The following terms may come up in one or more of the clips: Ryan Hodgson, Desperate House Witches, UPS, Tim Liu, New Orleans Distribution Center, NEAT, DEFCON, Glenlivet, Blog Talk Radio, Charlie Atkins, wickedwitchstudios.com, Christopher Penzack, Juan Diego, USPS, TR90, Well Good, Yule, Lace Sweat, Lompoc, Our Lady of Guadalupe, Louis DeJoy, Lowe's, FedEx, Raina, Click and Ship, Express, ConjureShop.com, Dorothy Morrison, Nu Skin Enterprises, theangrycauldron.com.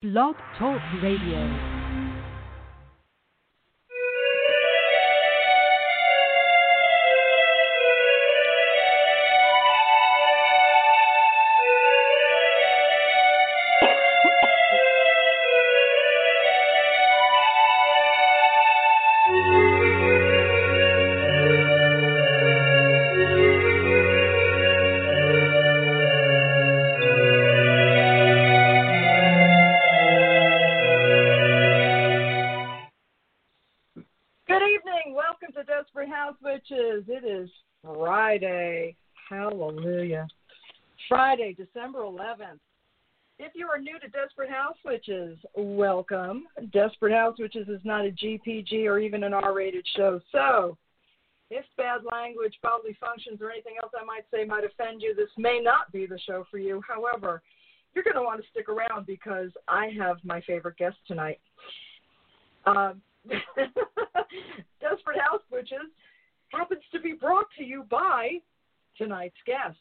Blog Talk Radio. It is Friday. Hallelujah. Friday, December 11th. If you are new to Desperate House Witches, welcome. Desperate House Witches is not a GPG or even an R-rated show. So, if bad language, bodily functions, or anything else I might say might offend you, this may not be the show for you. However, you're going to want to stick around because I have my favorite guest tonight. Desperate House Witches happens to be brought to you by tonight's guest,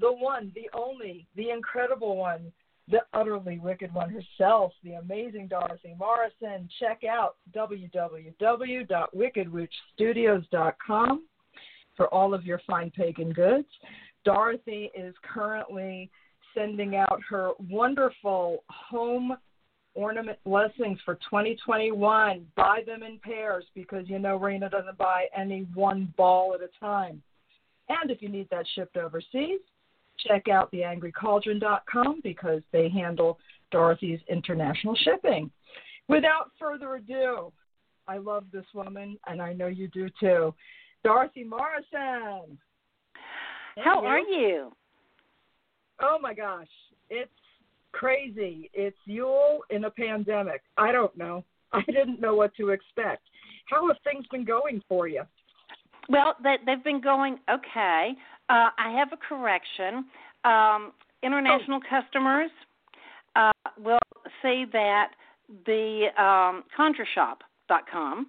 the one, the only, the incredible one, the utterly wicked one herself, the amazing Dorothy Morrison. Check out www.wickedwitchstudios.com for all of your fine pagan goods. Dorothy is currently sending out her wonderful home ornament blessings for 2021. Buy them in pairs because you know Raina doesn't buy any one ball at a time. And if you need that shipped overseas, check out theangrycauldron.com because they handle Dorothy's international shipping. Without further ado, I love this woman and I know you do too. Dorothy Morrison. How are you? Oh my gosh. It's crazy. It's Yule in a pandemic. I don't know. I didn't know what to expect. How have things been going for you? Well, they've been going okay. I have a correction. International customers will see that the ConjureShop.com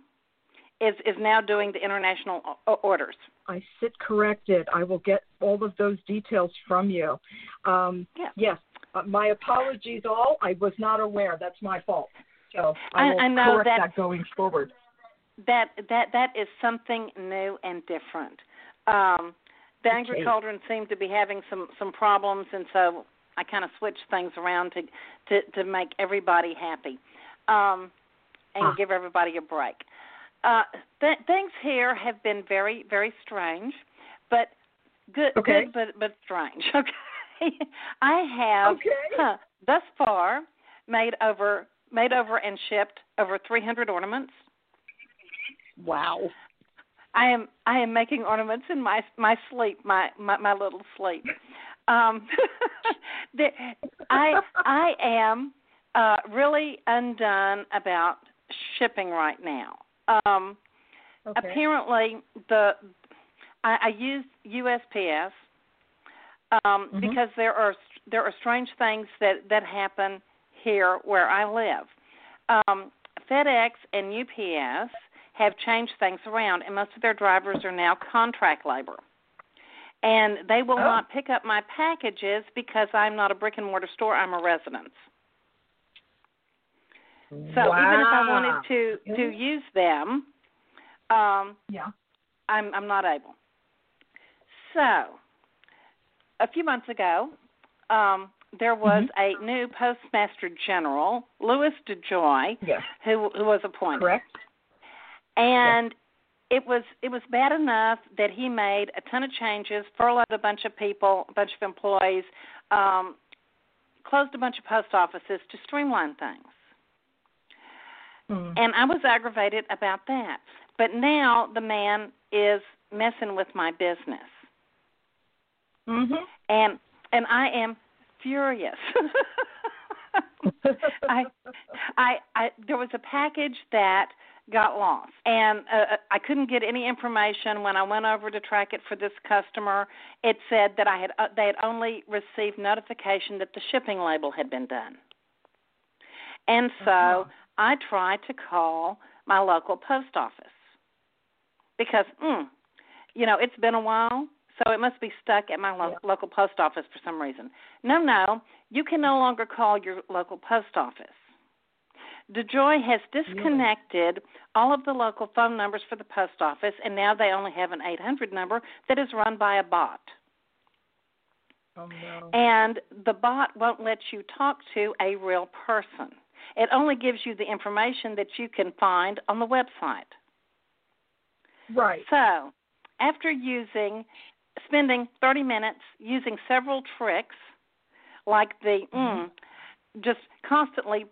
is now doing the international orders. I sit corrected. I will get all of those details from you. Yes. My apologies all. I was not aware. That's my fault. So I will correct that going forward. That is something new and different. The Angry Cauldron seemed to be having some problems, and so I kind of switched things around to make everybody happy and give everybody a break. Things here have been very, very strange, but good but strange. Okay. I have thus far made over and shipped over 300 ornaments. Wow! I am making ornaments in my sleep, my little sleep. I am really undone about shipping right now. Apparently I used USPS. Because there are strange things that happen here where I live. FedEx and UPS have changed things around, and most of their drivers are now contract labor. And they will not pick up my packages because I'm not a brick-and-mortar store. I'm a residence. So even if I wanted to use them, I'm not able. So a few months ago, there was a new Postmaster General, Louis DeJoy, who was appointed. Correct. And it was bad enough that he made a ton of changes, furloughed a bunch of people, a bunch of employees, closed a bunch of post offices to streamline things. And I was aggravated about that. But now the man is messing with my business. And I am furious. I there was a package that got lost, and I couldn't get any information. When I went over to track it for this customer, it said that they had only received notification that the shipping label had been done. And so I tried to call my local post office because, it's been a while. So it must be stuck at my local post office for some reason. No, you can no longer call your local post office. DeJoy has disconnected all of the local phone numbers for the post office, and now they only have an 800 number that is run by a bot. Oh, no. And the bot won't let you talk to a real person. It only gives you the information that you can find on the website. Right. So after spending 30 minutes using several tricks, like the just constantly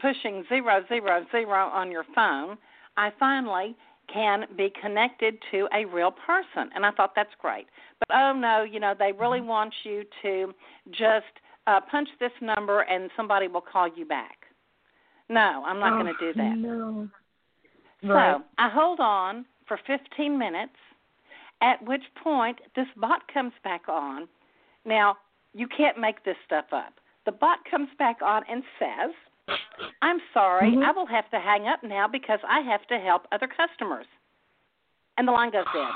pushing 0, 0, 0 on your phone, I finally can be connected to a real person. And I thought, that's great. But, oh, no, they really want you to just punch this number and somebody will call you back. No, I'm not going to do that. No. Right. So I hold on for 15 minutes, at which point this bot comes back on. Now, you can't make this stuff up. The bot comes back on and says, I'm sorry, I will have to hang up now because I have to help other customers. And the line goes dead.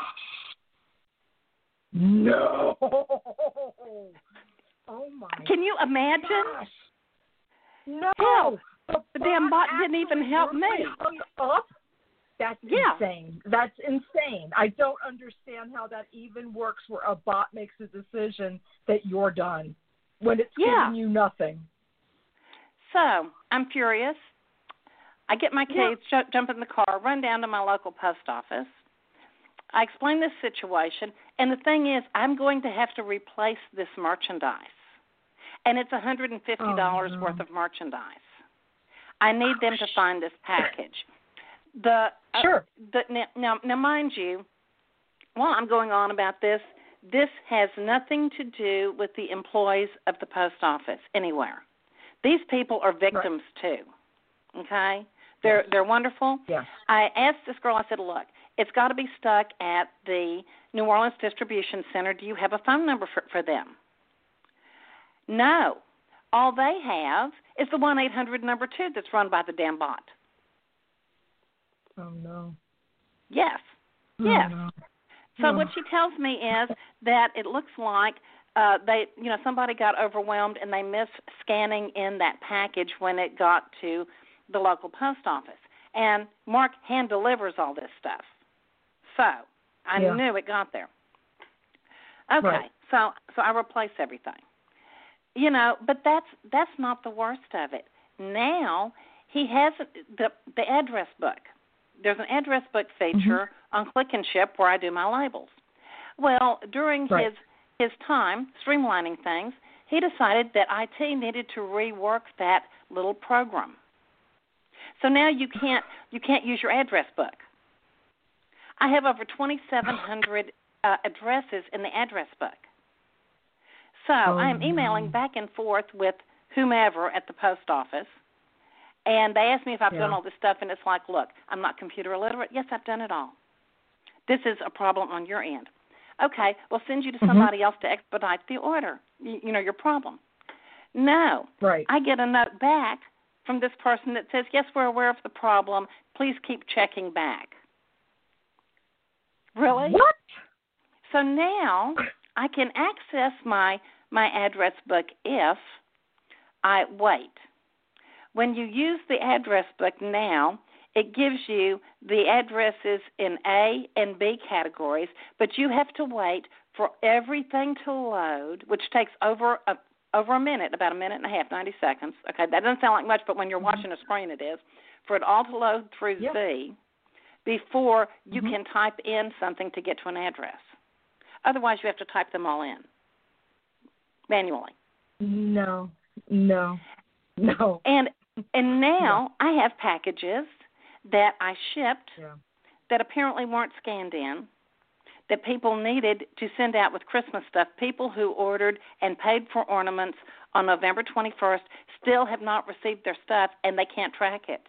No. Oh, my gosh. Can you imagine? Gosh. No. Hell, the damn bot didn't even help me. That's insane. That's insane. I don't understand how that even works where a bot makes a decision that you're done when it's giving you nothing. So I'm furious. I get my kids, jump in the car, run down to my local post office. I explain this situation, and the thing is I'm going to have to replace this merchandise, and it's $150 worth of merchandise. I need them to find this package. Now, mind you, while I'm going on about this, this has nothing to do with the employees of the post office anywhere. These people are victims too, okay? They're wonderful. Yeah. I asked this girl, I said, look, it's got to be stuck at the New Orleans Distribution Center. Do you have a phone number for them? No. All they have is the 1-800 number, too, that's run by the damn bot. Oh, no. Yes. Yes. Oh, no. So what she tells me is that it looks like somebody got overwhelmed and they missed scanning in that package when it got to the local post office. And Mark hand delivers all this stuff. So I knew it got there. Okay. Right. So I replace everything. But that's not the worst of it. Now he has the address book. There's an address book feature on Click and Ship where I do my labels. Well, during his time streamlining things, he decided that IT needed to rework that little program. So now you can't use your address book. I have over 2,700 addresses in the address book. So I am emailing back and forth with whomever at the post office. And they asked me if I've done all this stuff, and it's like, look, I'm not computer illiterate. Yes, I've done it all. This is a problem on your end. Okay, we'll send you to somebody else to expedite the order, your problem. No. Right. I get a note back from this person that says, yes, we're aware of the problem. Please keep checking back. Really? What? So now I can access my address book if I wait. When you use the address book now, it gives you the addresses in A and B categories, but you have to wait for everything to load, which takes over a minute, about a minute and a half, 90 seconds. Okay, that doesn't sound like much, but when you're watching a screen it is, for it all to load through Z before you can type in something to get to an address. Otherwise, you have to type them all in manually. No. And now I have packages that I shipped that apparently weren't scanned in, that people needed to send out with Christmas stuff. People who ordered and paid for ornaments on November 21st still have not received their stuff, and they can't track it.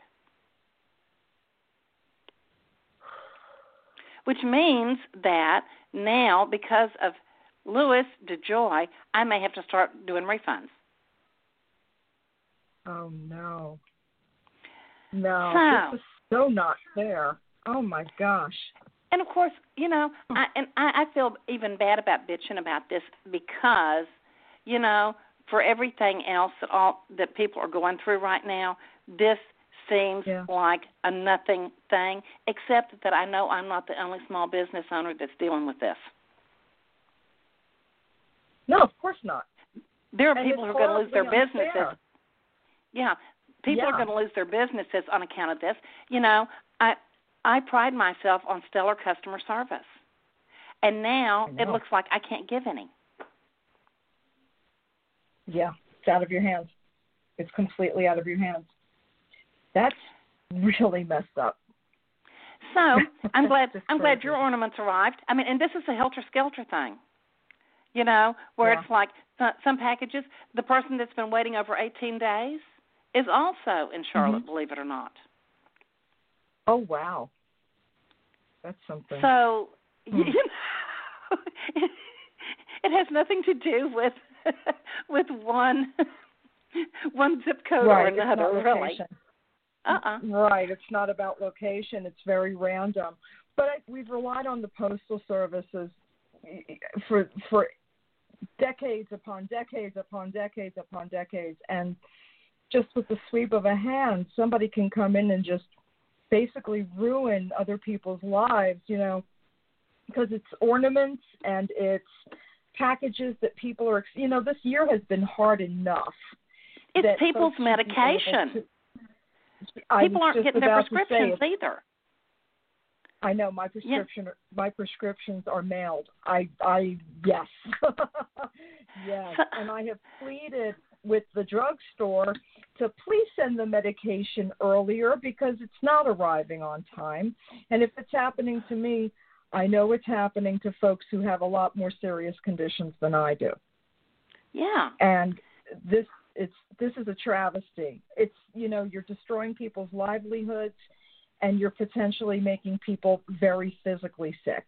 Which means that now, because of Louis DeJoy, I may have to start doing refunds. Oh, no. No, this is so not fair. Oh, my gosh. And, of course, I feel even bad about bitching about this because, for everything else that people are going through right now, this seems like a nothing thing, except that I know I'm not the only small business owner that's dealing with this. No, of course not. There are people who are going to lose their businesses. Yeah, people are going to lose their businesses on account of this. You know, I pride myself on stellar customer service, and now it looks like I can't give any. Yeah, it's out of your hands. It's completely out of your hands. That's really messed up. So I'm glad I'm glad your ornaments arrived. I mean, and this is a helter-skelter thing, you know, where it's like some packages, the person that's been waiting over 18 days is also in Charlotte, believe it or not. Oh, wow. That's something. So, you know, it has nothing to do with one zip code or another, really. Right, it's not about location. It's very random. But we've relied on the postal services for decades upon decades upon decades upon decades, and just with the sweep of a hand, somebody can come in and just basically ruin other people's lives, you know, because it's ornaments and it's packages that people are, you know, this year has been hard enough. It's people's medication. People aren't getting their prescriptions either. I know my prescriptions are mailed. Yes. Yes. And I have pleaded with the drugstore to please send the medication earlier because it's not arriving on time. And if it's happening to me, I know it's happening to folks who have a lot more serious conditions than I do. Yeah. And this is a travesty. It's, you know, you're destroying people's livelihoods, and you're potentially making people very physically sick.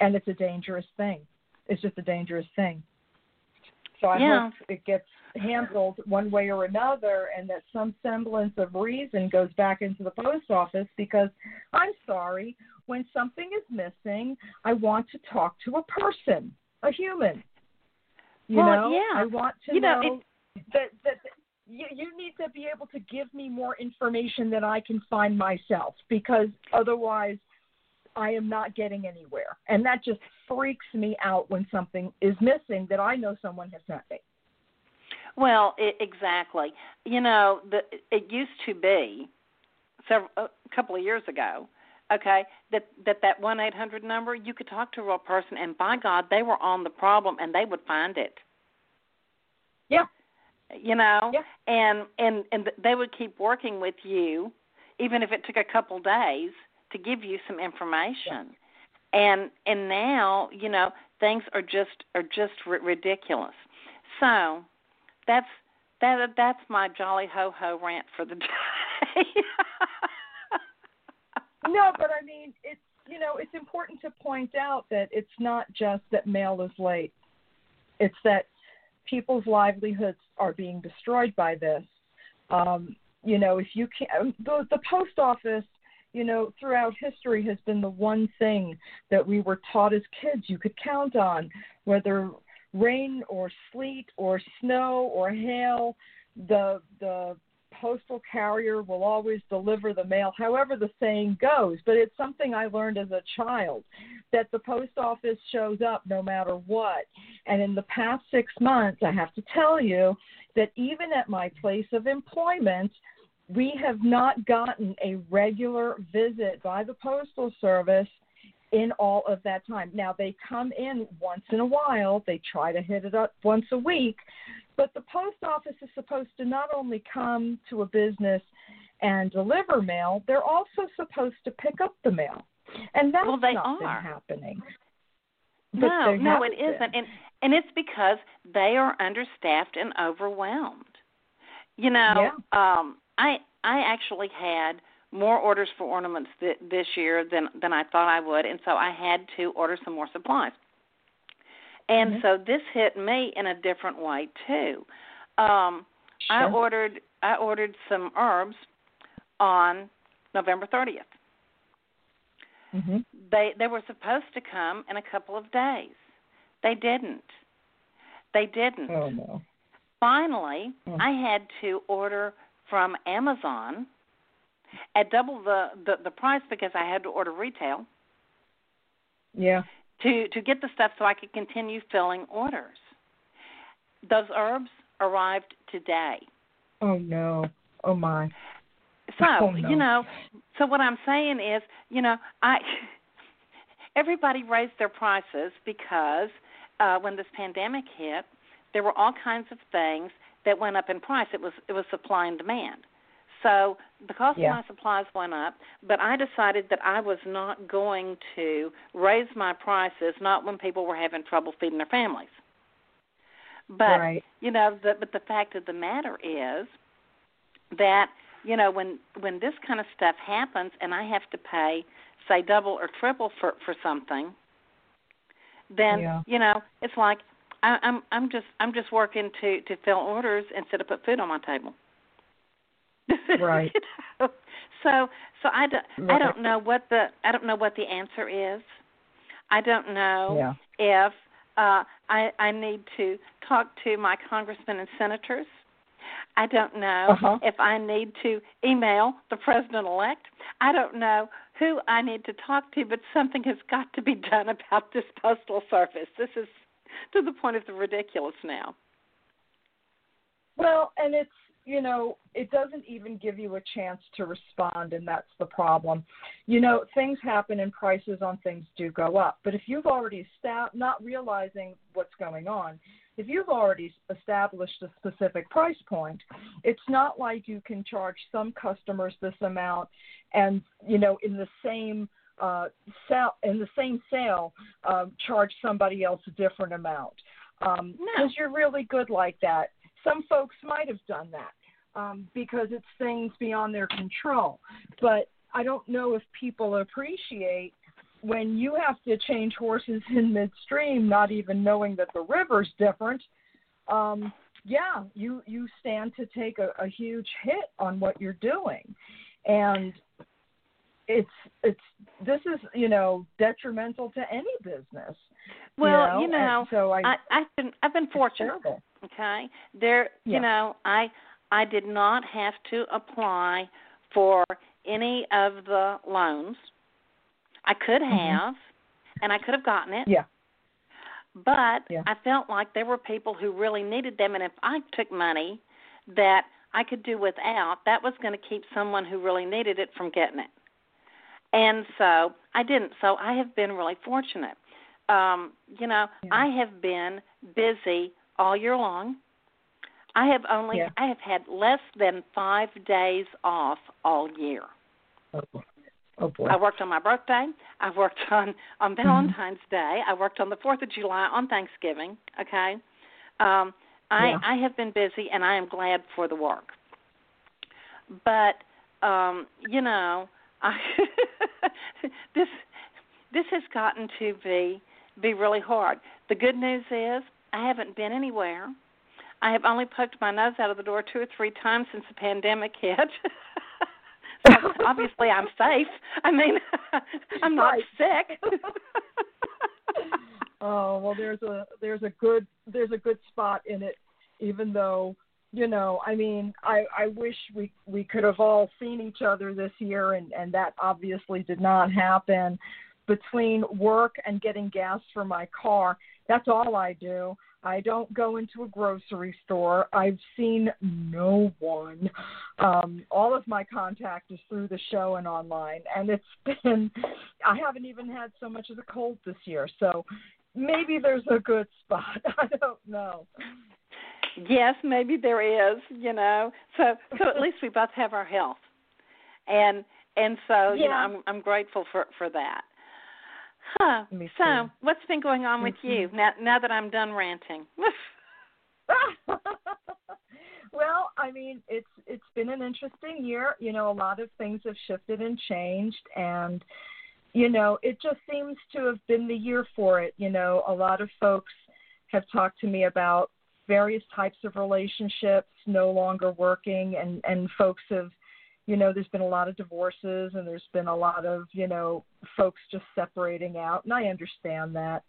And it's a dangerous thing. It's just a dangerous thing. So I hope it gets handled one way or another, and that some semblance of reason goes back into the post office, because I'm sorry, when something is missing, I want to talk to a person, a human. You know, I want to know that you need to be able to give me more information than I can find myself, because otherwise I am not getting anywhere. And that just freaks me out when something is missing that I know someone has sent me. Well, exactly. You know, it used to be a couple of years ago, okay, that 1-800 number, you could talk to a real person, and by God, they were on the problem, and they would find it. Yeah. You know, and they would keep working with you, even if it took a couple days, to give you some information. Yeah. And now, you know, things are just ridiculous. So that's my jolly ho ho rant for the day. No, but I mean, it's, you know, it's important to point out that it's not just that mail is late. It's that people's livelihoods are being destroyed by this. You know, if you can't, the post office, you know, throughout history has been the one thing that we were taught as kids you could count on, whether rain or sleet or snow or hail, the postal carrier will always deliver the mail, however the saying goes. But it's something I learned as a child, that the post office shows up no matter what. And in the past 6 months, I have to tell you that even at my place of employment, we have not gotten a regular visit by the Postal Service in all of that time. Now, they come in once in a while. They try to hit it up once a week. But the post office is supposed to not only come to a business and deliver mail, they're also supposed to pick up the mail. And that's not been happening. No, it isn't. And it's because they are understaffed and overwhelmed. You know, I actually had more orders for ornaments this year than I thought I would, and so I had to order some more supplies. And so this hit me in a different way too. I ordered some herbs on November 30th. Mm-hmm. They were supposed to come in a couple of days. They didn't. Oh, no. Finally, I had to order from Amazon at double the price because I had to order retail. Yeah. To get the stuff so I could continue filling orders. Those herbs arrived today. Oh, no. Oh, my. So, oh, no. You know, so what I'm saying is, you know, everybody raised their prices because when this pandemic hit, there were all kinds of things that went up in price. It was supply and demand. So the cost of my supplies went up, but I decided that I was not going to raise my prices, not when people were having trouble feeding their families. But, you know, but the fact of the matter is that, you know, when this kind of stuff happens and I have to pay, say, double or triple for something, then, you know, it's like I'm just working to fill orders instead of put food on my table. Right. You know? So I don't know what the answer is. I don't know if I need to talk to my congressmen and senators. I don't know if I need to email the president-elect. I don't know who I need to talk to, but something has got to be done about this postal service. This is to the point of the ridiculous now. Well, and it's, you know, it doesn't even give you a chance to respond, and that's the problem. You know, things happen and prices on things do go up. But if you've already not realizing what's going on, if you've already established a specific price point, it's not like you can charge some customers this amount and, you know, in the same sale, charge somebody else a different amount. Because you're really good like that. Some folks might have done that. Because it's things beyond their control. But I don't know if people appreciate when you have to change horses in midstream, not even knowing that the river's different. You stand to take a huge hit on what you're doing. And this is, you know, detrimental to any business. Well, you know, so I've been fortunate. Okay. You know, I did not have to apply for any of the loans. I could have, and I could have gotten it. Yeah. But I felt like there were people who really needed them, and if I took money that I could do without, that was going to keep someone who really needed it from getting it. And so I didn't. So I have been really fortunate. You know, I have been busy all year long. I have had less than 5 days off all year. Oh boy. I worked on my birthday. I worked on Valentine's Day. I worked on the 4th of July, on Thanksgiving, okay? I have been busy, and I am glad for the work. But, you know, this has gotten to be really hard. The good news is I haven't been anywhere. I have only poked my nose out of the door 2 or 3 times since the pandemic hit. So obviously, I'm safe. I mean, I'm not sick. Oh well, there's a good spot in it. Even though, you know, I mean, I wish we could have all seen each other this year, and that obviously did not happen. Between work and getting gas for my car, that's all I do. I don't go into a grocery store. I've seen no one. All of my contact is through the show and online. And I haven't even had so much as a cold this year. So maybe there's a good spot. I don't know. Yes, maybe there is, you know. So at least we both have our health. And so, you know, I'm grateful for that. Huh. So, what's been going on with you now that I'm done ranting? Well, I mean, it's been an interesting year. You know, a lot of things have shifted and changed, and, you know, it just seems to have been the year for it. You know, a lot of folks have talked to me about various types of relationships no longer working, and folks have, you know, there's been a lot of divorces and there's been a lot of, you know, folks just separating out, and I understand that.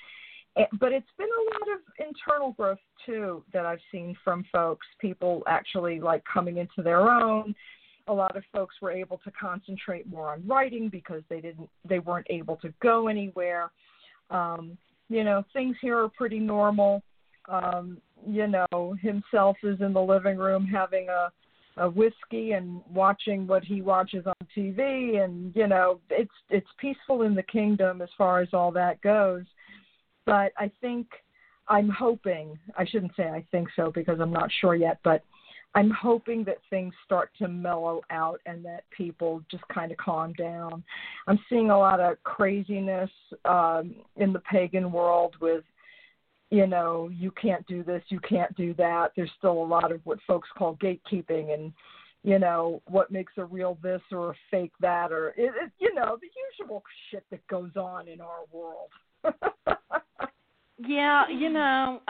But it's been a lot of internal growth, too, that I've seen from folks, people actually, like, coming into their own, a lot of folks were able to concentrate more on writing because they weren't able to go anywhere. You know, things here are pretty normal. You know, himself is in the living room having a whiskey and watching what he watches on TV, and you know, it's peaceful in the kingdom as far as all that goes. But I think I shouldn't say I think so because I'm not sure yet, but I'm hoping that things start to mellow out and that people just kind of calm down. I'm seeing a lot of craziness in the pagan world with, you know, you can't do this, you can't do that. There's still a lot of what folks call gatekeeping and, you know, what makes a real this or a fake that, or, you know, the usual shit that goes on in our world. Yeah, you know,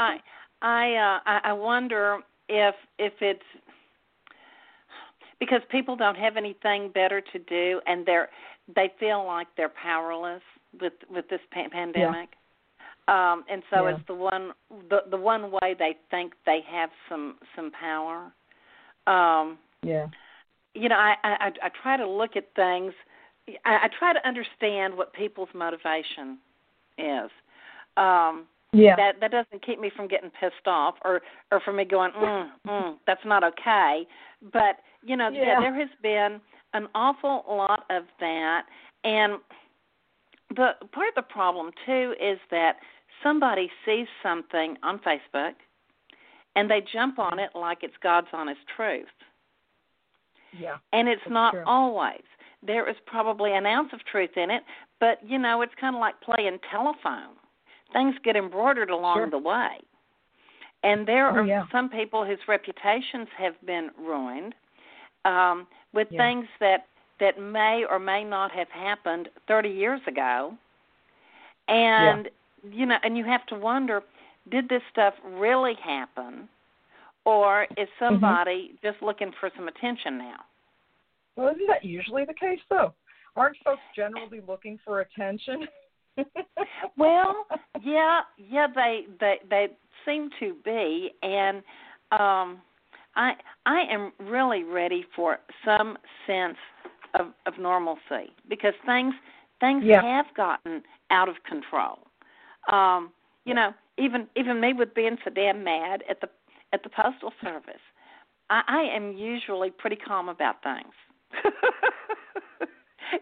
I wonder if it's because people don't have anything better to do, and they feel like they're powerless with this pandemic. Yeah. And so it's the one way they think they have some power. You know, I try to look at things. I try to understand what people's motivation is. That doesn't keep me from getting pissed off or from me going, that's not okay. But, you know, there has been an awful lot of that. And the part of the problem, too, is that somebody sees something on Facebook and they jump on it like it's God's honest truth. Yeah, and it's not true. Always. There is probably an ounce of truth in it, but, you know, it's kind of like playing telephone. Things get embroidered along the way. And there are some people whose reputations have been ruined with things that may or may not have happened 30 years ago. And, you know, and you have to wonder, did this stuff really happen? Or is somebody just looking for some attention now? Well, isn't that usually the case, though? Aren't folks generally looking for attention? Well, they seem to be, and I am really ready for some sense of normalcy because things have gotten out of control. You know, even me with being so damn mad at the Postal Service, I am usually pretty calm about things.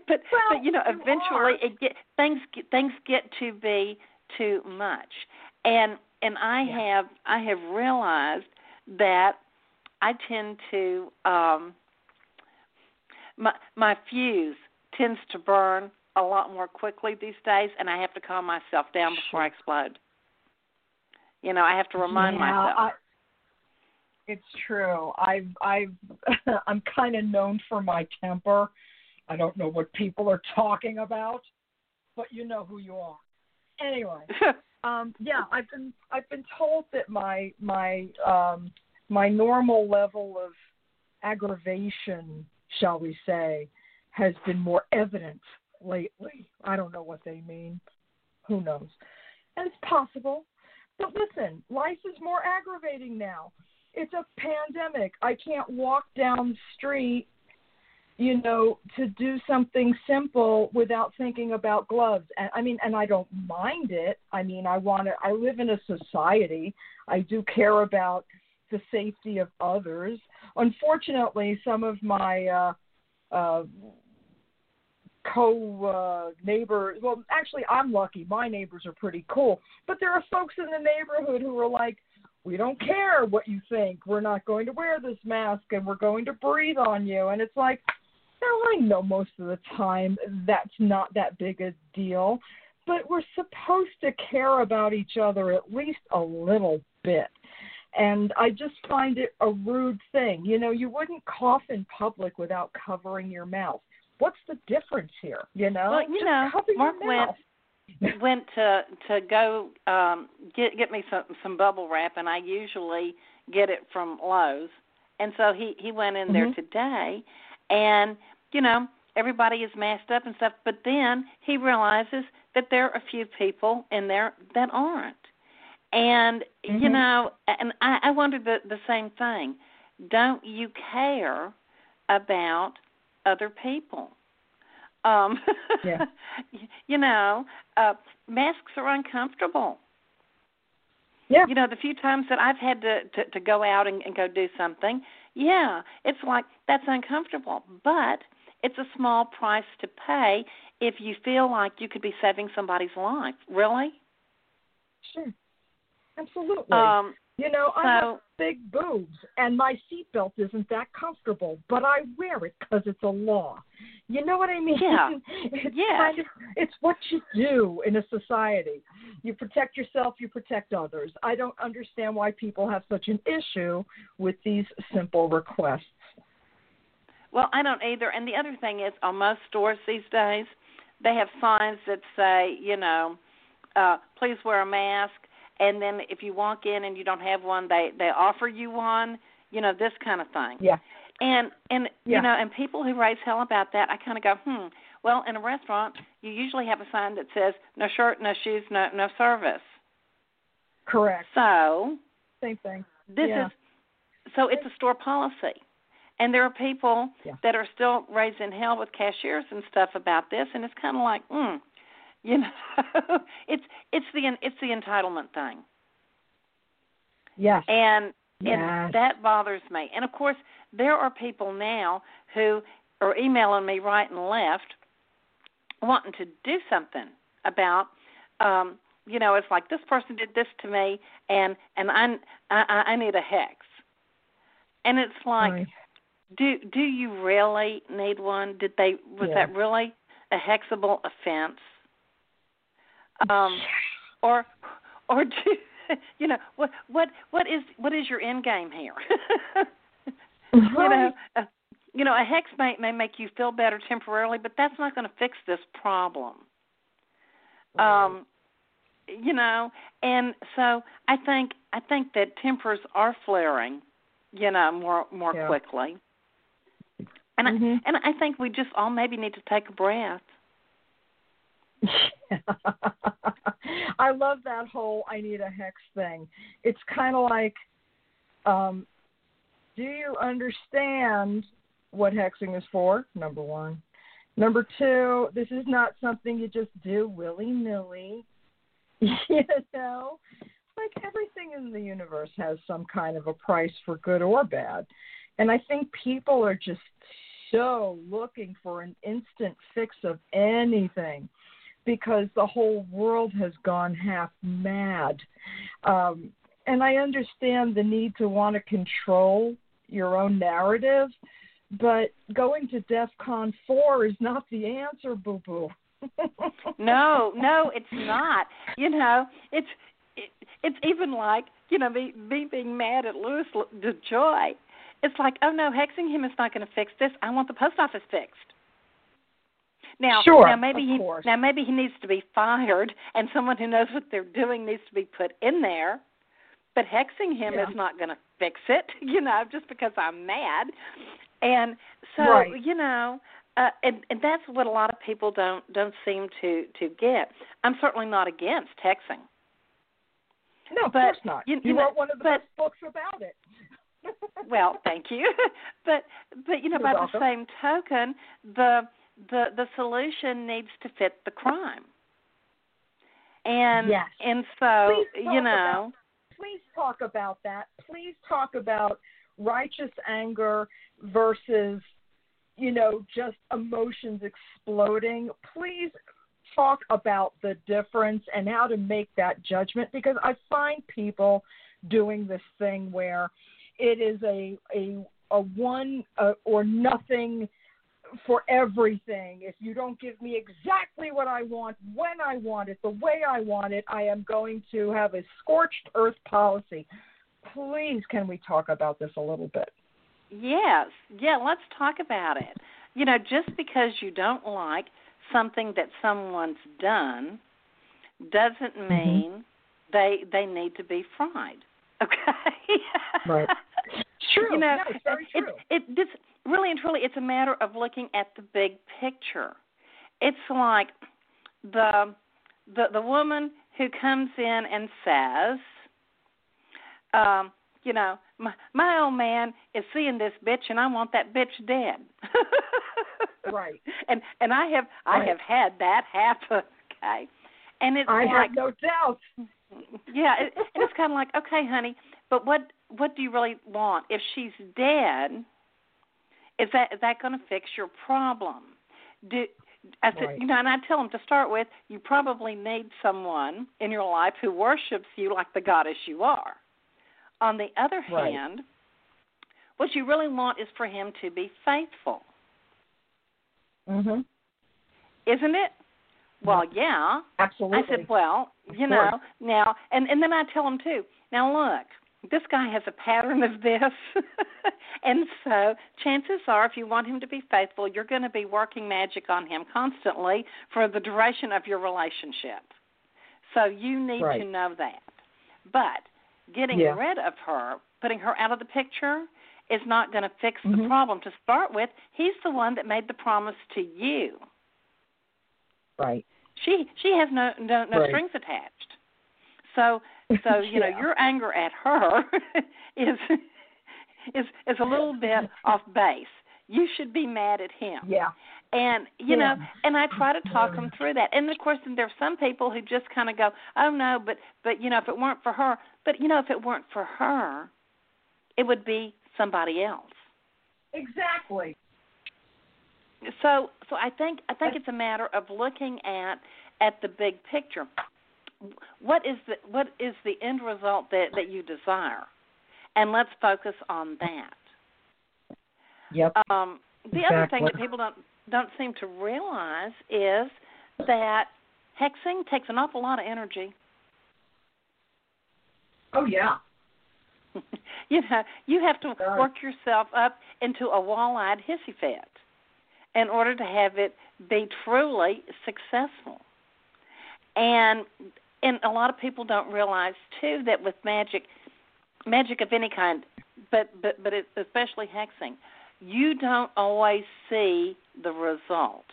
But you know, eventually things get to be too much, and I have realized that I tend to my fuse tends to burn a lot more quickly these days, and I have to calm myself down before I explode. You know, I have to remind myself. It's true. I'm kind of known for my temper. I don't know what people are talking about, but you know who you are. Anyway, I've been told that my normal level of aggravation, shall we say, has been more evident lately. I don't know what they mean. Who knows? And it's possible. But listen, life is more aggravating now. It's a pandemic. I can't walk down the street, you know, to do something simple without thinking about gloves. And I mean, and I don't mind it. I mean, I live in a society. I do care about the safety of others. Unfortunately, some of my neighbors, well, actually, I'm lucky. My neighbors are pretty cool. But there are folks in the neighborhood who are like, we don't care what you think. We're not going to wear this mask, and we're going to breathe on you. And it's like, now I know most of the time that's not that big a deal, but we're supposed to care about each other at least a little bit. And I just find it a rude thing. You know, you wouldn't cough in public without covering your mouth. What's the difference here? You know, well, you know, Mark went to go get me some bubble wrap, and I usually get it from Lowe's. And so he went in there today, and, you know, everybody is masked up and stuff, but then he realizes that there are a few people in there that aren't. And, you know, and I wondered the same thing. Don't you care about other people. Yeah. You know, masks are uncomfortable. Yeah. You know, the few times that I've had to go out and go do something, yeah, it's like that's uncomfortable. But it's a small price to pay if you feel like you could be saving somebody's life. Really? Sure. Absolutely. You know, I have big boobs, and my seatbelt isn't that comfortable, but I wear it because it's a law. You know what I mean? Yeah. It's what you do in a society. You protect yourself, you protect others. I don't understand why people have such an issue with these simple requests. Well, I don't either. And the other thing is, on most stores these days, they have signs that say, you know, please wear a mask. And then if you walk in and you don't have one, they offer you one, you know, this kind of thing. Yeah. And you know, and people who raise hell about that, I kind of go, well, in a restaurant, you usually have a sign that says no shirt, no shoes, no service. Correct. So. Same thing. So it's a store policy. And there are people that are still raising hell with cashiers and stuff about this, and it's kind of like, you know, it's the entitlement thing. Yes. And that bothers me. And, of course, there are people now who are emailing me right and left wanting to do something about, you know, it's like this person did this to me, and I need a hex. And it's like, do you really need one? Was that really a hexable offense? Or do you know what is your end game here? You know, a hex may make you feel better temporarily, but that's not going to fix this problem. You know, and so I think that tempers are flaring, you know, more quickly. And I think we just all maybe need to take a breath. I love that whole I need a hex thing. It's kind of like, do you understand what hexing is for? Number one. Number two, this is not something you just do willy-nilly. You know, like everything in the universe has some kind of a price for good or bad. And I think people are just so looking for an instant fix of anything, because the whole world has gone half mad. And I understand the need to want to control your own narrative, but going to DEFCON 4 is not the answer, boo-boo. No, it's not. You know, it's even like, you know, me being mad at Louis DeJoy. It's like, oh, no, hexing him is not going to fix this. I want the post office fixed. Now maybe he needs to be fired, and someone who knows what they're doing needs to be put in there. But hexing him is not going to fix it, you know, just because I'm mad. And so, you know, and that's what a lot of people don't seem to get. I'm certainly not against hexing. No, of course not. You wrote one of the best books about it. Well, thank you. But you know, by the same token, the solution needs to fit the crime. And so, you know. Please talk about that. Please talk about righteous anger versus, you know, just emotions exploding. Please talk about the difference and how to make that judgment, because I find people doing this thing where it is a one or nothing for everything. If you don't give me exactly what I want, when I want it, the way I want it, I am going to have a scorched earth policy. Please, can we talk about this a little bit? Yes. Yeah, let's talk about it. You know, just because you don't like something that someone's done doesn't mean they need to be fried. Okay? Right. True. You know, no, it's very true. This really and truly, it's a matter of looking at the big picture. It's like the woman who comes in and says, you know, my old man is seeing this bitch, and I want that bitch dead. Right. And I have had that happen. Okay. And it's I have no doubt. Yeah, and it's kind of like, okay, honey, but what do you really want? If she's dead, is that going to fix your problem? I said, you know, and I tell them to start with, you probably need someone in your life who worships you like the goddess you are. On the other hand, what you really want is for him to be faithful. Mm-hmm. Isn't it? Well, yeah. Absolutely. I said, well, you know, now, and then I tell them, too, now look, this guy has a pattern of this. And so chances are if you want him to be faithful, you're going to be working magic on him constantly for the duration of your relationship. So you need to know that. But getting rid of her, putting her out of the picture, is not going to fix the problem. To start with, he's the one that made the promise to you. Right. She has no strings attached. So you know, your anger at her is a little bit off base. You should be mad at him. Yeah. And you know, and I try to talk them through that. And of course, there's some people who just kind of go, "Oh no, but you know, if it weren't for her, it would be somebody else." Exactly. So I think it's a matter of looking at the big picture. What is the end result that you desire, and let's focus on that. Yep. The other thing that people don't seem to realize is that hexing takes an awful lot of energy. Oh yeah. You know, you have to work yourself up into a wall-eyed hissy fit in order to have it be truly successful. And a lot of people don't realize, too, that with magic of any kind, but especially hexing, you don't always see the result.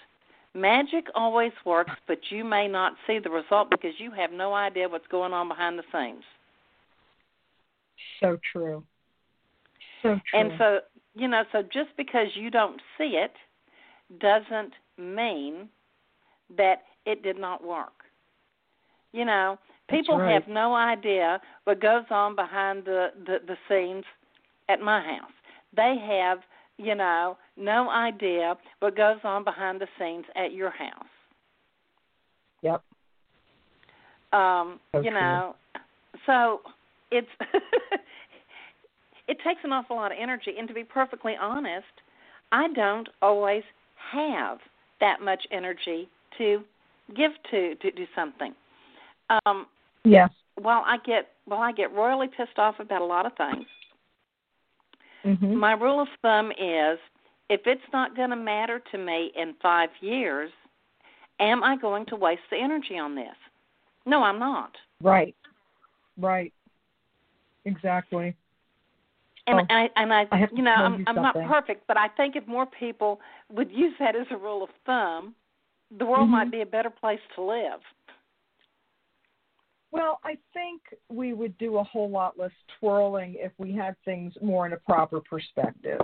Magic always works, but you may not see the result because you have no idea what's going on behind the scenes. So true. So true. And so, you know, so just because you don't see it, doesn't mean that it did not work. You know, people have no idea what goes on behind the scenes at my house. They have, you know, no idea what goes on behind the scenes at your house. Yep. You know, so it's it takes an awful lot of energy. And to be perfectly honest, I don't always have that much energy to give to do something. Yes. While I get royally pissed off about a lot of things, my rule of thumb is if it's not going to matter to me in 5 years, am I going to waste the energy on this? No, I'm not. Right. Right. Exactly. And I you know, I'm not perfect, but I think if more people would use that as a rule of thumb, the world might be a better place to live. Well, I think we would do a whole lot less twirling if we had things more in a proper perspective.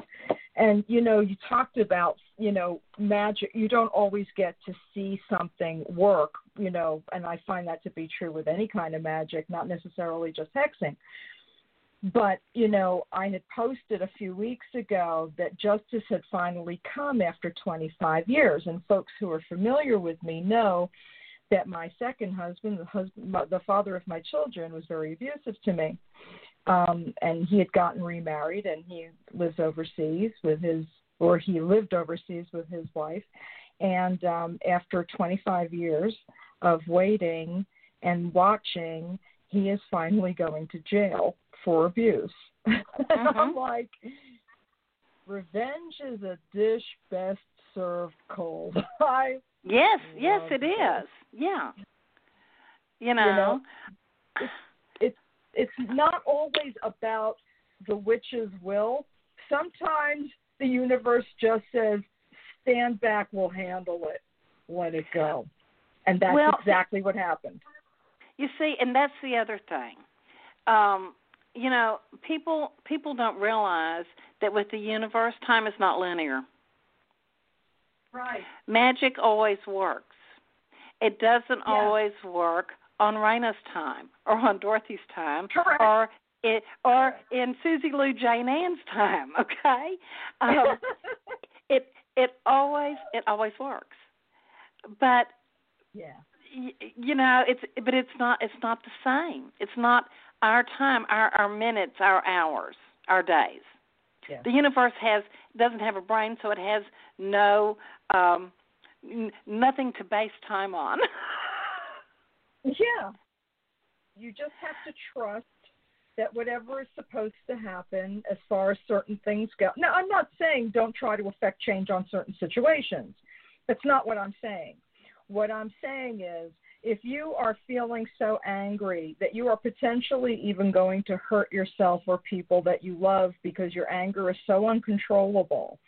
And, you know, you talked about, you know, magic. You don't always get to see something work, you know, and I find that to be true with any kind of magic, not necessarily just hexing. But, you know, I had posted a few weeks ago that justice had finally come after 25 years. And folks who are familiar with me know that my second husband, the father of my children, was very abusive to me. And he had gotten remarried and he lived overseas with his wife. And after 25 years of waiting and watching, he is finally going to jail for abuse. I'm like, revenge is a dish best served cold. Yes, it is. Yeah. You know? It's not always about the witch's will. Sometimes the universe just says, stand back, we'll handle it. Let it go. And that's exactly what happened. You see, and that's the other thing. you know, people don't realize that with the universe, time is not linear. Right. Magic always works. It doesn't always work on Raina's time or on Dorothy's time. Correct. Or in Susie Lou Jane Ann's time, okay? It always works, but you know, it's not the same. It's not our time, our minutes, our hours, our days. Yeah. The universe doesn't have a brain, so it has no nothing to base time on. Yeah, you just have to trust that whatever is supposed to happen as far as certain things go. Now, I'm not saying don't try to affect change on certain situations. That's not what I'm saying. What I'm saying is if you are feeling so angry that you are potentially even going to hurt yourself or people that you love because your anger is so uncontrollable,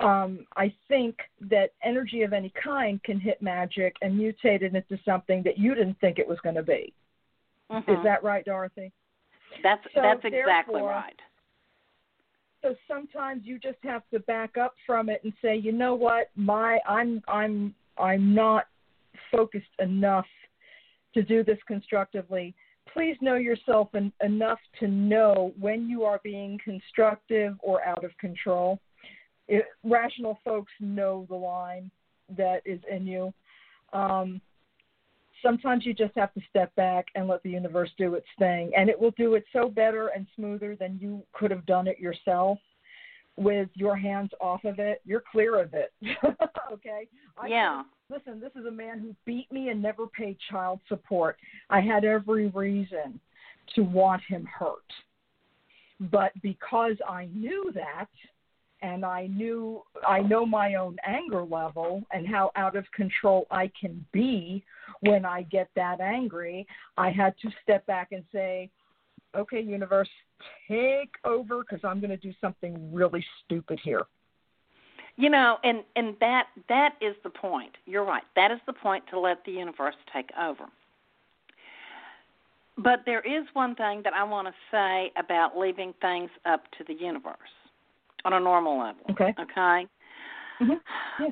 I think that energy of any kind can hit magic and mutate it into something that you didn't think it was going to be. Uh-huh. Is that right, Dorothy? That's exactly right. So sometimes you just have to back up from it and say, you know what, I'm not focused enough to do this constructively. Please know yourself enough to know when you are being constructive or out of control. Rational folks know the line that is in you. Sometimes you just have to step back and let the universe do its thing, and it will do it so better and smoother than you could have done it yourself with your hands off of it. You're clear of it, okay? Listen, this is a man who beat me and never paid child support. I had every reason to want him hurt. But because I knew that, and I know my own anger level and how out of control I can be when I get that angry, I had to step back and say, okay, universe, take over because I'm going to do something really stupid here. You know, and that is the point. You're right. That is the point, to let the universe take over. But there is one thing that I want to say about leaving things up to the universe. On a normal level, okay? Mm-hmm. Yeah.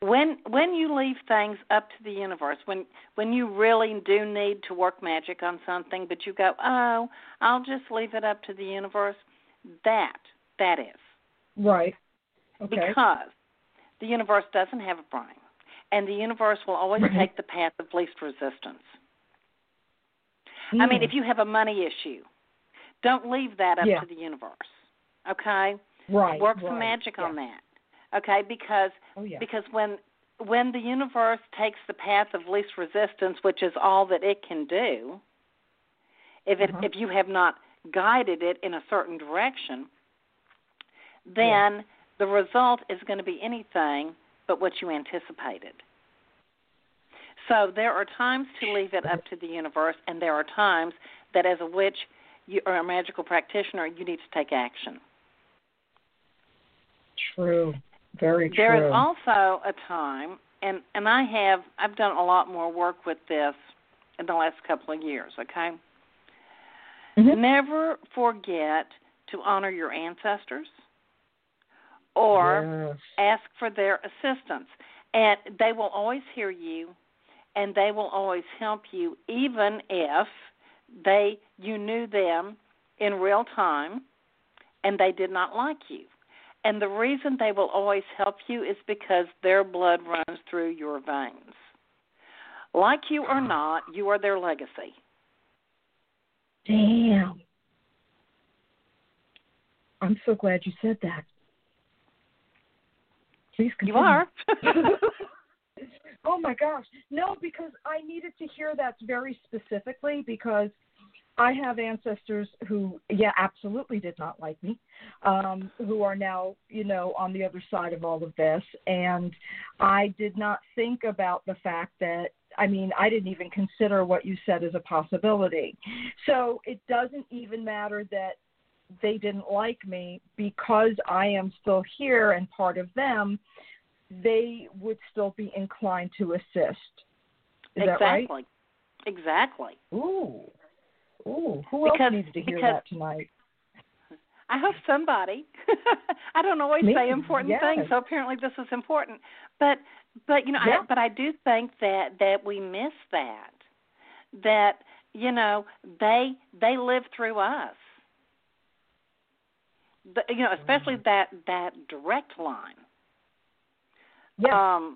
When you leave things up to the universe, when you really do need to work magic on something, but you go, oh, I'll just leave it up to the universe, that is. Right. Okay. Because the universe doesn't have a brain, and the universe will always take the path of least resistance. Mm. I mean, if you have a money issue, don't leave that up to the universe, okay? Right, work some magic on that, okay? Because when the universe takes the path of least resistance, which is all that it can do, if you have not guided it in a certain direction, then the result is going to be anything but what you anticipated. So there are times to leave it up to the universe, and there are times that as a witch or a magical practitioner, you need to take action. True. Very true. There is also a time, and I've done a lot more work with this in the last couple of years, okay? Mm-hmm. Never forget to honor your ancestors or ask for their assistance. And they will always hear you, and they will always help you, even if you knew them in real time and they did not like you. And the reason they will always help you is because their blood runs through your veins. Like you or not, you are their legacy. Damn. I'm so glad you said that. Please continue. You are. Oh, my gosh. No, because I needed to hear that very specifically, because I have ancestors who, absolutely did not like me, who are now, you know, on the other side of all of this. And I did not think about the fact that, I mean, I didn't even consider what you said as a possibility. So it doesn't even matter that they didn't like me, because I am still here and part of them, they would still be inclined to assist. Is that right? Exactly. Ooh. Ooh, who else needs to hear that tonight? I hope somebody. I don't always say important things, so apparently this is important. But you know, I do think that we miss that. That, you know, they live through us. The, you know, especially that direct line. Yeah.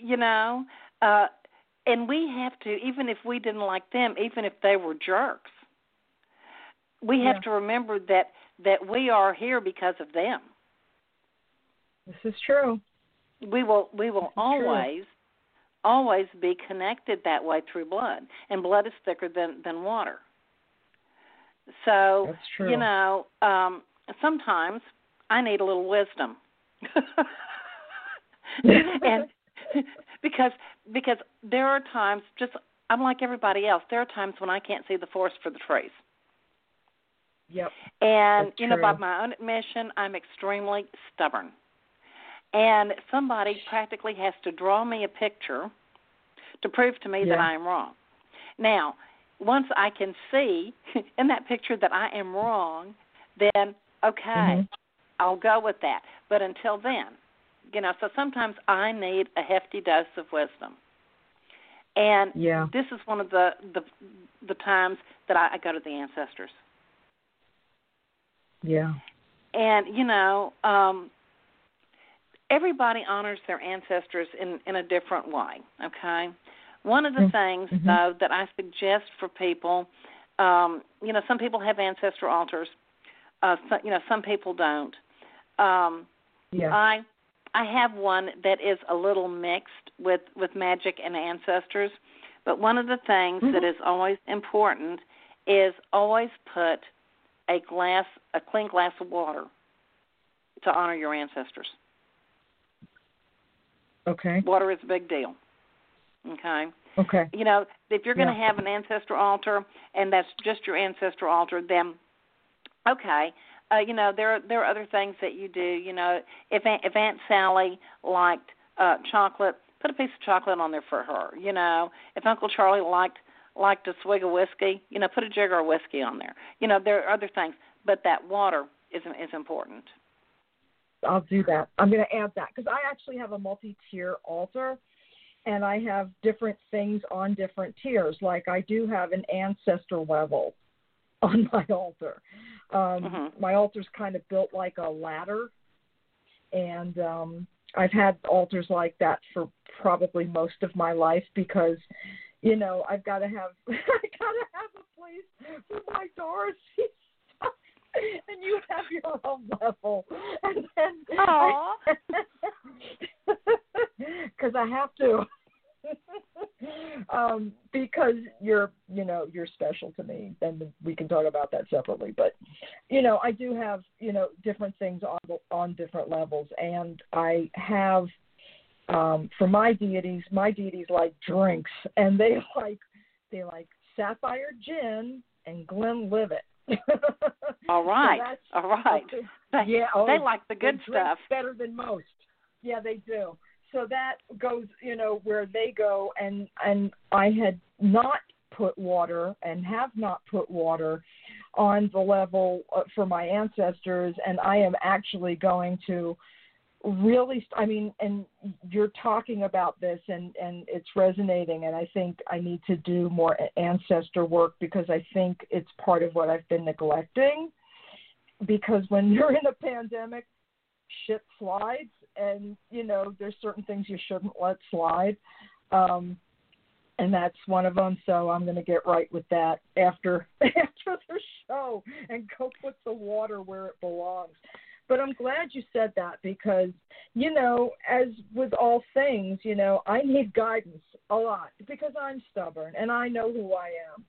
You know, and we have to, even if we didn't like them, even if they were jerks, we have to remember that we are here because of them. This is true. We will always be connected that way through blood, and blood is thicker than water. So, that's true. You know, sometimes I need a little wisdom. And because there are times, just unlike everybody else, there are times when I can't see the forest for the trees. Yep. And, you know, by my own admission, I'm extremely stubborn. And somebody practically has to draw me a picture to prove to me that I am wrong. Now, once I can see in that picture that I am wrong, then, okay, I'll go with that. But until then, you know, so sometimes I need a hefty dose of wisdom. And this is one of the times that I go to the ancestors. Yeah. And, you know, everybody honors their ancestors in a different way, okay? One of the things, though, that I suggest for people, you know, some people have ancestor altars. So, you know, some people don't. I have one that is a little mixed with magic and ancestors, but one of the things that is always important is always put a clean glass of water to honor your ancestors. Okay. Water is a big deal. Okay. Okay. You know, if you're going to have an ancestor altar and that's just your ancestor altar, then okay. You know, there are other things that you do. You know, if Aunt Sally liked chocolate, put a piece of chocolate on there for her. You know, if Uncle Charlie liked a swig of whiskey, you know, put a jigger of whiskey on there. You know, there are other things, but that water is important. I'll do that. I'm going to add that because I actually have a multi-tier altar, and I have different things on different tiers. Like I do have an ancestor level on my altar. My altar's kind of built like a ladder, and I've had altars like that for probably most of my life because, you know, I've got to have a place for my Dorothy stuff, and you have your own level. And then, because I have to. Because you're special to me, and we can talk about that separately. But you know, I do have different things on different levels, and I have for my deities like drinks, and they like sapphire gin and Glenlivet. All right, so all right. They like the good stuff better than most. Yeah, they do. So that goes, you know, where they go, and I had not put water and have not put water on the level for my ancestors, and I am actually going to really, I mean, and you're talking about this, and it's resonating, and I think I need to do more ancestor work because I think it's part of what I've been neglecting, because when you're in a pandemic, shit slides, and you know there's certain things you shouldn't let slide, and that's one of them. So I'm going to get right with that after the show and go put the water where it belongs. But I'm glad you said that because you know, as with all things, you know, I need guidance a lot because I'm stubborn and I know who I am.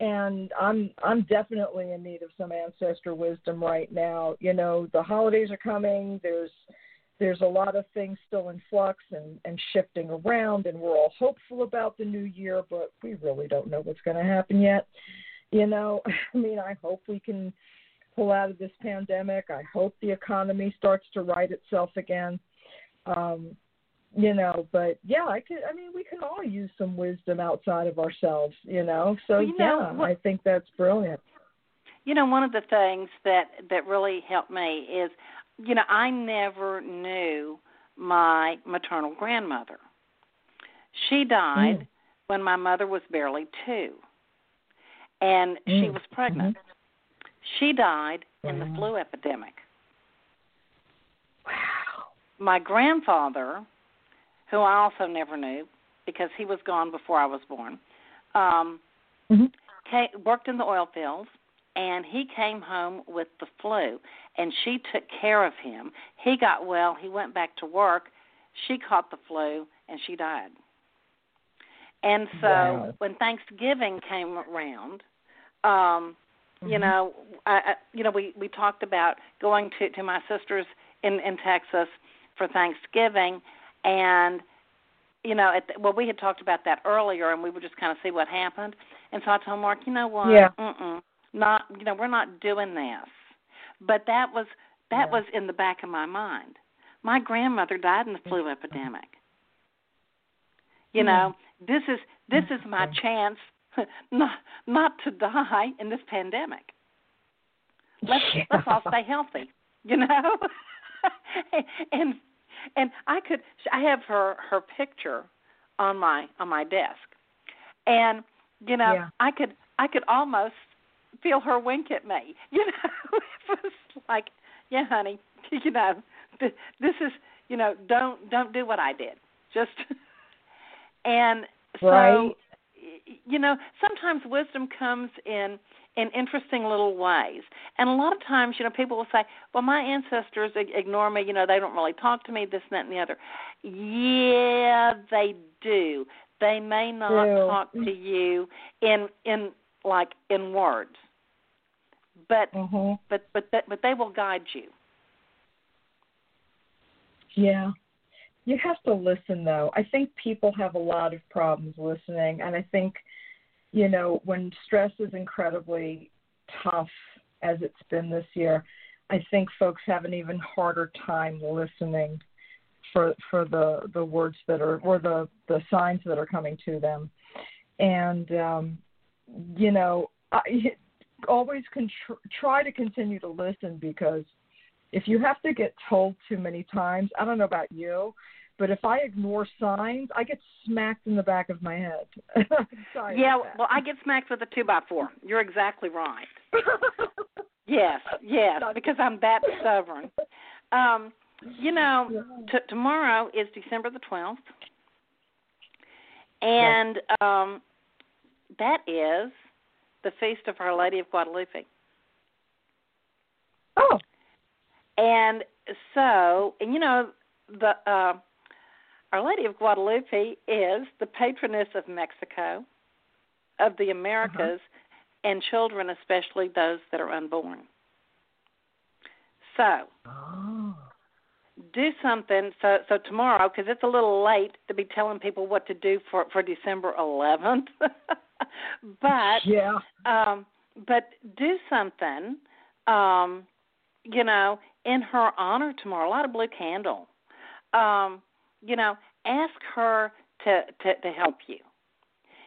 And I'm definitely in need of some ancestor wisdom right now. You know, the holidays are coming. There's a lot of things still in flux and shifting around, and we're all hopeful about the new year, but we really don't know what's going to happen yet. You know, I mean, I hope we can pull out of this pandemic. I hope the economy starts to right itself again. You know, but yeah, we can all use some wisdom outside of ourselves, you know. So I think that's brilliant. You know, one of the things that really helped me is, you know, I never knew my maternal grandmother. She died when my mother was barely 2, and she was pregnant. Mm-hmm. She died in the flu epidemic. Wow. My grandfather, who I also never knew because he was gone before I was born, worked in the oil fields, and he came home with the flu, and she took care of him. He got well. He went back to work. She caught the flu, and she died. And so when Thanksgiving came around, you know, we talked about going to my sister's in Texas for Thanksgiving. And, you know, we had talked about that earlier, and we would just kind of see what happened. And so I told Mark, you know what, not, you know, we're not doing this. But that was in the back of my mind. My grandmother died in the flu epidemic. You know, this is my chance not to die in this pandemic. Let's all stay healthy, you know. And I have her picture on my desk, and you know I could almost feel her wink at me. You know, it was like, yeah, honey, you know, this is, you know, don't do what I did. Just and so you know, sometimes wisdom comes in interesting little ways. And a lot of times, you know, people will say, well, my ancestors ignore me, you know, they don't really talk to me, this and that and the other. Yeah, they do. They may not talk to you in words. But but they will guide you. Yeah. You have to listen, though. I think people have a lot of problems listening, and I think, you know, when stress is incredibly tough, as it's been this year, I think folks have an even harder time listening for the words that are, or the signs that are coming to them. And, you know, always try to continue to listen, because if you have to get told too many times, I don't know about you, but if I ignore signs, I get smacked in the back of my head. Sorry well, I get smacked with a 2x4. You're exactly right. yes, because I'm that stubborn. You know, tomorrow is December the 12th, and that is the Feast of Our Lady of Guadalupe. Oh. And so, and you know, the... Our Lady of Guadalupe is the patroness of Mexico, of the Americas, and children, especially those that are unborn. So, do something. So tomorrow, because it's a little late to be telling people what to do for December 11th, but do something, you know, in her honor tomorrow. Light a blue candle. You know, ask her to help you.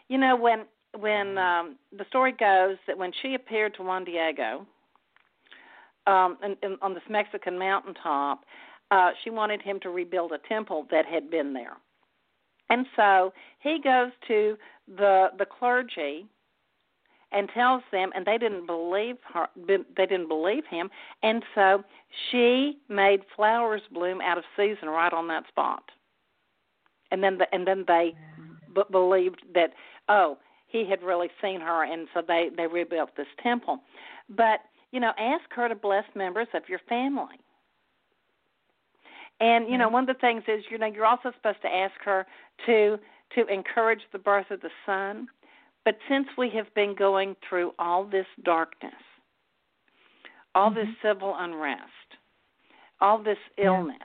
You know, when the story goes that when she appeared to Juan Diego on this Mexican mountaintop, she wanted him to rebuild a temple that had been there. And so he goes to the clergy and tells them, and they didn't believe her. They didn't believe him, and so she made flowers bloom out of season right on that spot. And then they believed that, he had really seen her, and so they rebuilt this temple. But, you know, ask her to bless members of your family. And, you know, one of the things is, you know, you're also supposed to ask her to encourage the birth of the sun. But since we have been going through all this darkness, all this civil unrest, all this illness,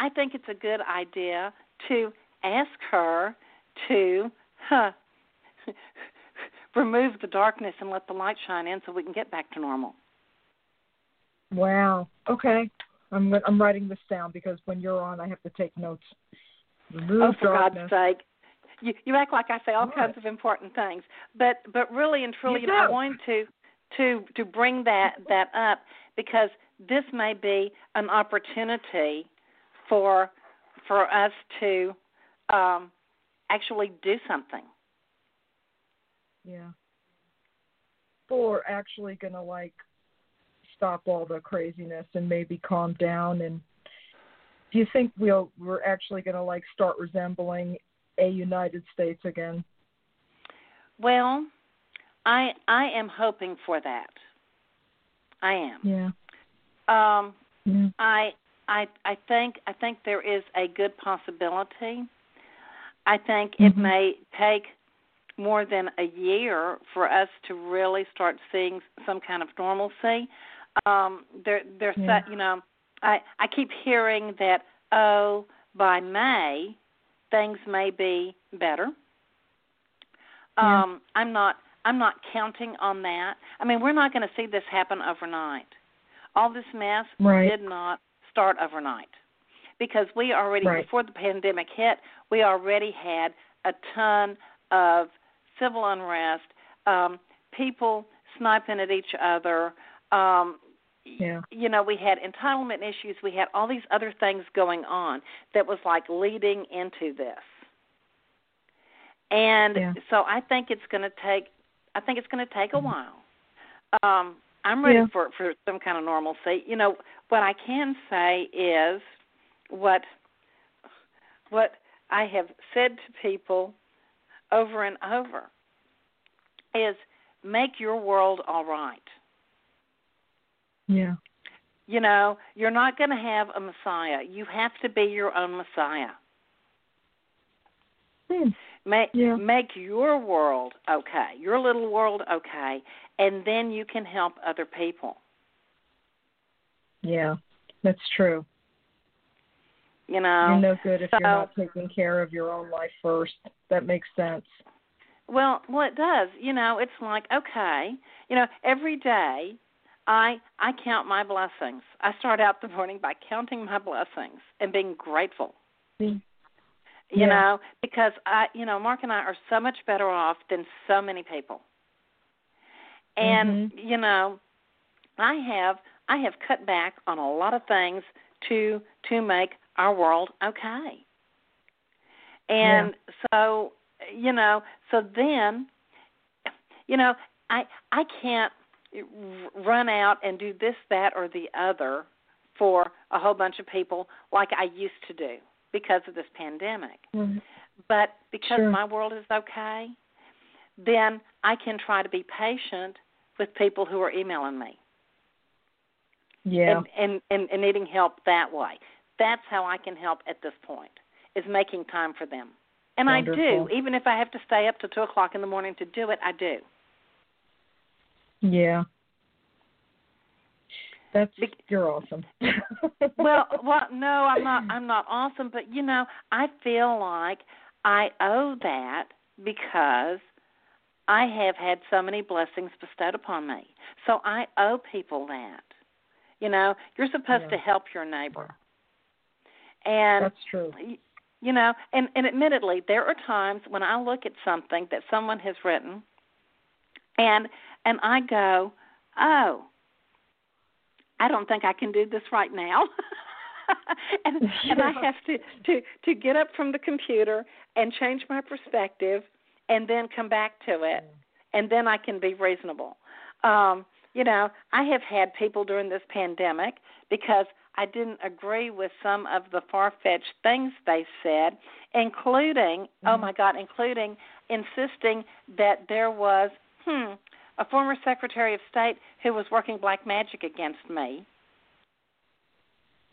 I think it's a good idea to ask her to remove the darkness and let the light shine in so we can get back to normal. Wow. Okay. I'm writing this down because when you're on, I have to take notes. Remove darkness. For God's sake. You act like I say all kinds of important things, but really and truly, I'm going to bring that up because this may be an opportunity for us to actually do something. Yeah. Or actually going to stop all the craziness and maybe calm down. And do you think we're actually going to start resembling a United States again? Well, I am hoping for that. I am. Yeah. I think there is a good possibility. I think it may take more than a year for us to really start seeing some kind of normalcy. I keep hearing that by May things may be better. Yeah. I'm not counting on that. I mean, we're not going to see this happen overnight. All this mess did not start overnight because we already, before the pandemic hit, we already had a ton of civil unrest, people sniping at each other. We had entitlement issues. We had all these other things going on that was leading into this. And so I think it's going to take a while. I'm ready for some kind of normalcy. You know, what I can say is what I have said to people over and over is make your world all right. Yeah. You know, you're not going to have a Messiah. You have to be your own Messiah. Make your world okay, your little world okay, and then you can help other people. Yeah, that's true. You know, you're no good if you're not taking care of your own life first. That makes sense. Well, it does. You know, it's okay, you know, every day I count my blessings. I start out the morning by counting my blessings and being grateful. You know, because Mark and I are so much better off than so many people. And you know, I have cut back on a lot of things to make our world okay. And so, you know, so then, you know, I can't run out and do this, that, or the other for a whole bunch of people like I used to do because of this pandemic. But because my world is okay, then I can try to be patient with people who are emailing me. Yeah. And needing help that way. That's how I can help at this point, is making time for them. And I do, even if I have to stay up till 2 o'clock in the morning to do it, I do. Yeah. You're awesome. well, no, I'm not awesome, but, you know, I feel like I owe that because I have had so many blessings bestowed upon me. So I owe people that. You know, you're supposed to help your neighbor. And that's true. You know, and admittedly, there are times when I look at something that someone has written and I go, oh, I don't think I can do this right now. and I have to get up from the computer and change my perspective and then come back to it, and then I can be reasonable. You know, I have had people during this pandemic because I didn't agree with some of the far-fetched things they said, including, including insisting that there was, a former Secretary of State who was working black magic against me.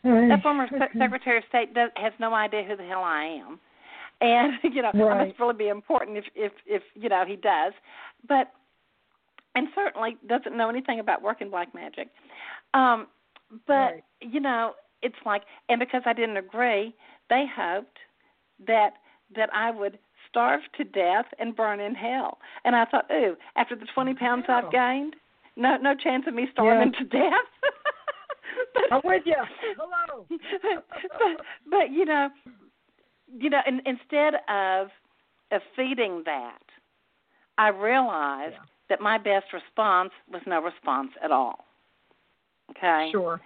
That former Secretary of State has no idea who the hell I am. And, you know, I must really be important if you know, he does. But, and certainly doesn't know anything about working black magic. But, you know, it's and because I didn't agree, they hoped that I would starve to death and burn in hell. And I thought, ooh, after the 20 pounds I've gained, no chance of me starving to death. I'm with you. Hello. But you know, instead of feeding that, I realized that my best response was no response at all. Okay. Sure.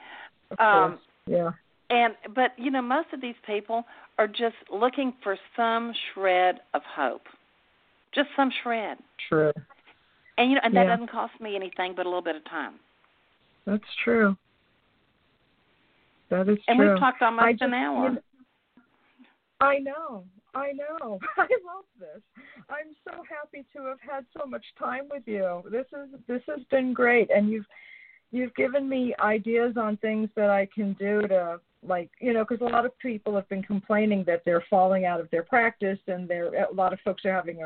Of course. Yeah. But you know, most of these people are just looking for some shred of hope, just some shred. True. And that doesn't cost me anything but a little bit of time. That's true. That is true. And we've talked almost an hour. I know. I love this. I'm so happy to have had so much time with you. This has been great, and you've given me ideas on things that I can do to, because a lot of people have been complaining that they're falling out of their practice, and a lot of folks are having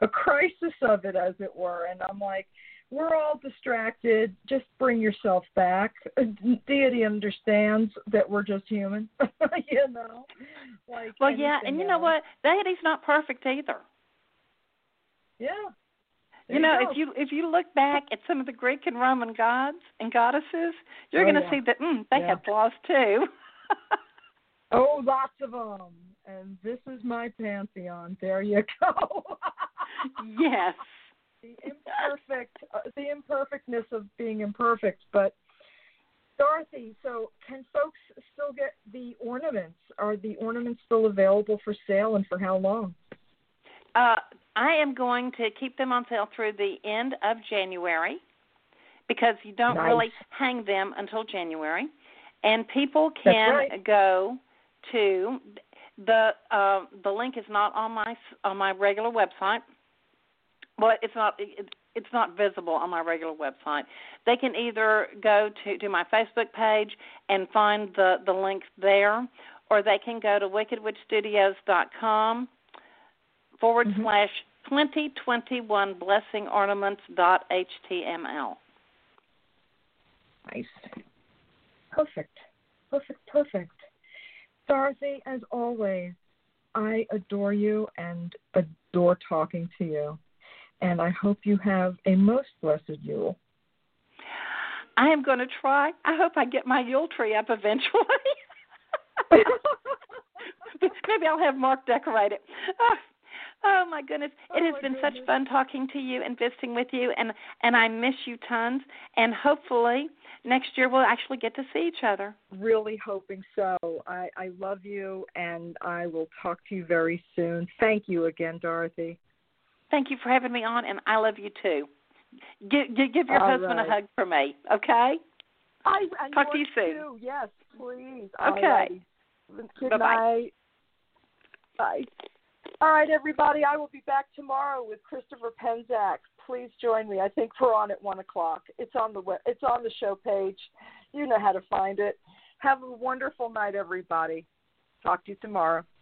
a crisis of it, as it were. And I'm like, we're all distracted. Just bring yourself back. Deity understands that we're just human. And you know what? Deity's not perfect either. Yeah. If you look back at some of the Greek and Roman gods and goddesses, you're going to see that they had flaws too. Oh, lots of them. And this is my pantheon. There you go. Yes. The imperfectness of being imperfect. But Dorothy, so can folks still get the ornaments? Are the ornaments still available for sale, and for how long? I am going to keep them on sale through the end of January, because you don't really hang them until January. And people can go to the link is not on my regular website. Well, it's not visible on my regular website. They can either go to my Facebook page and find the link there, or they can go to wickedwitchstudios.com / 2021 blessingoRnaments.html. Nice. Perfect. Dorothy, as always, I adore you and adore talking to you. And I hope you have a most blessed Yule. I am going to try. I hope I get my Yule tree up eventually. Maybe I'll have Mark decorate it. Oh, my goodness. It has been such fun talking to you and visiting with you, and I miss you tons. And hopefully next year we'll actually get to see each other. Really hoping so. I love you, and I will talk to you very soon. Thank you again, Dorothy. Thank you for having me on, and I love you too. Give your husband a hug for me, okay? Talk to you soon. Too. Yes, please. Okay. Good night. Bye. All right, everybody. I will be back tomorrow with Christopher Penzack. Please join me. I think we're on at 1:00. It's on the show page. You know how to find it. Have a wonderful night, everybody. Talk to you tomorrow.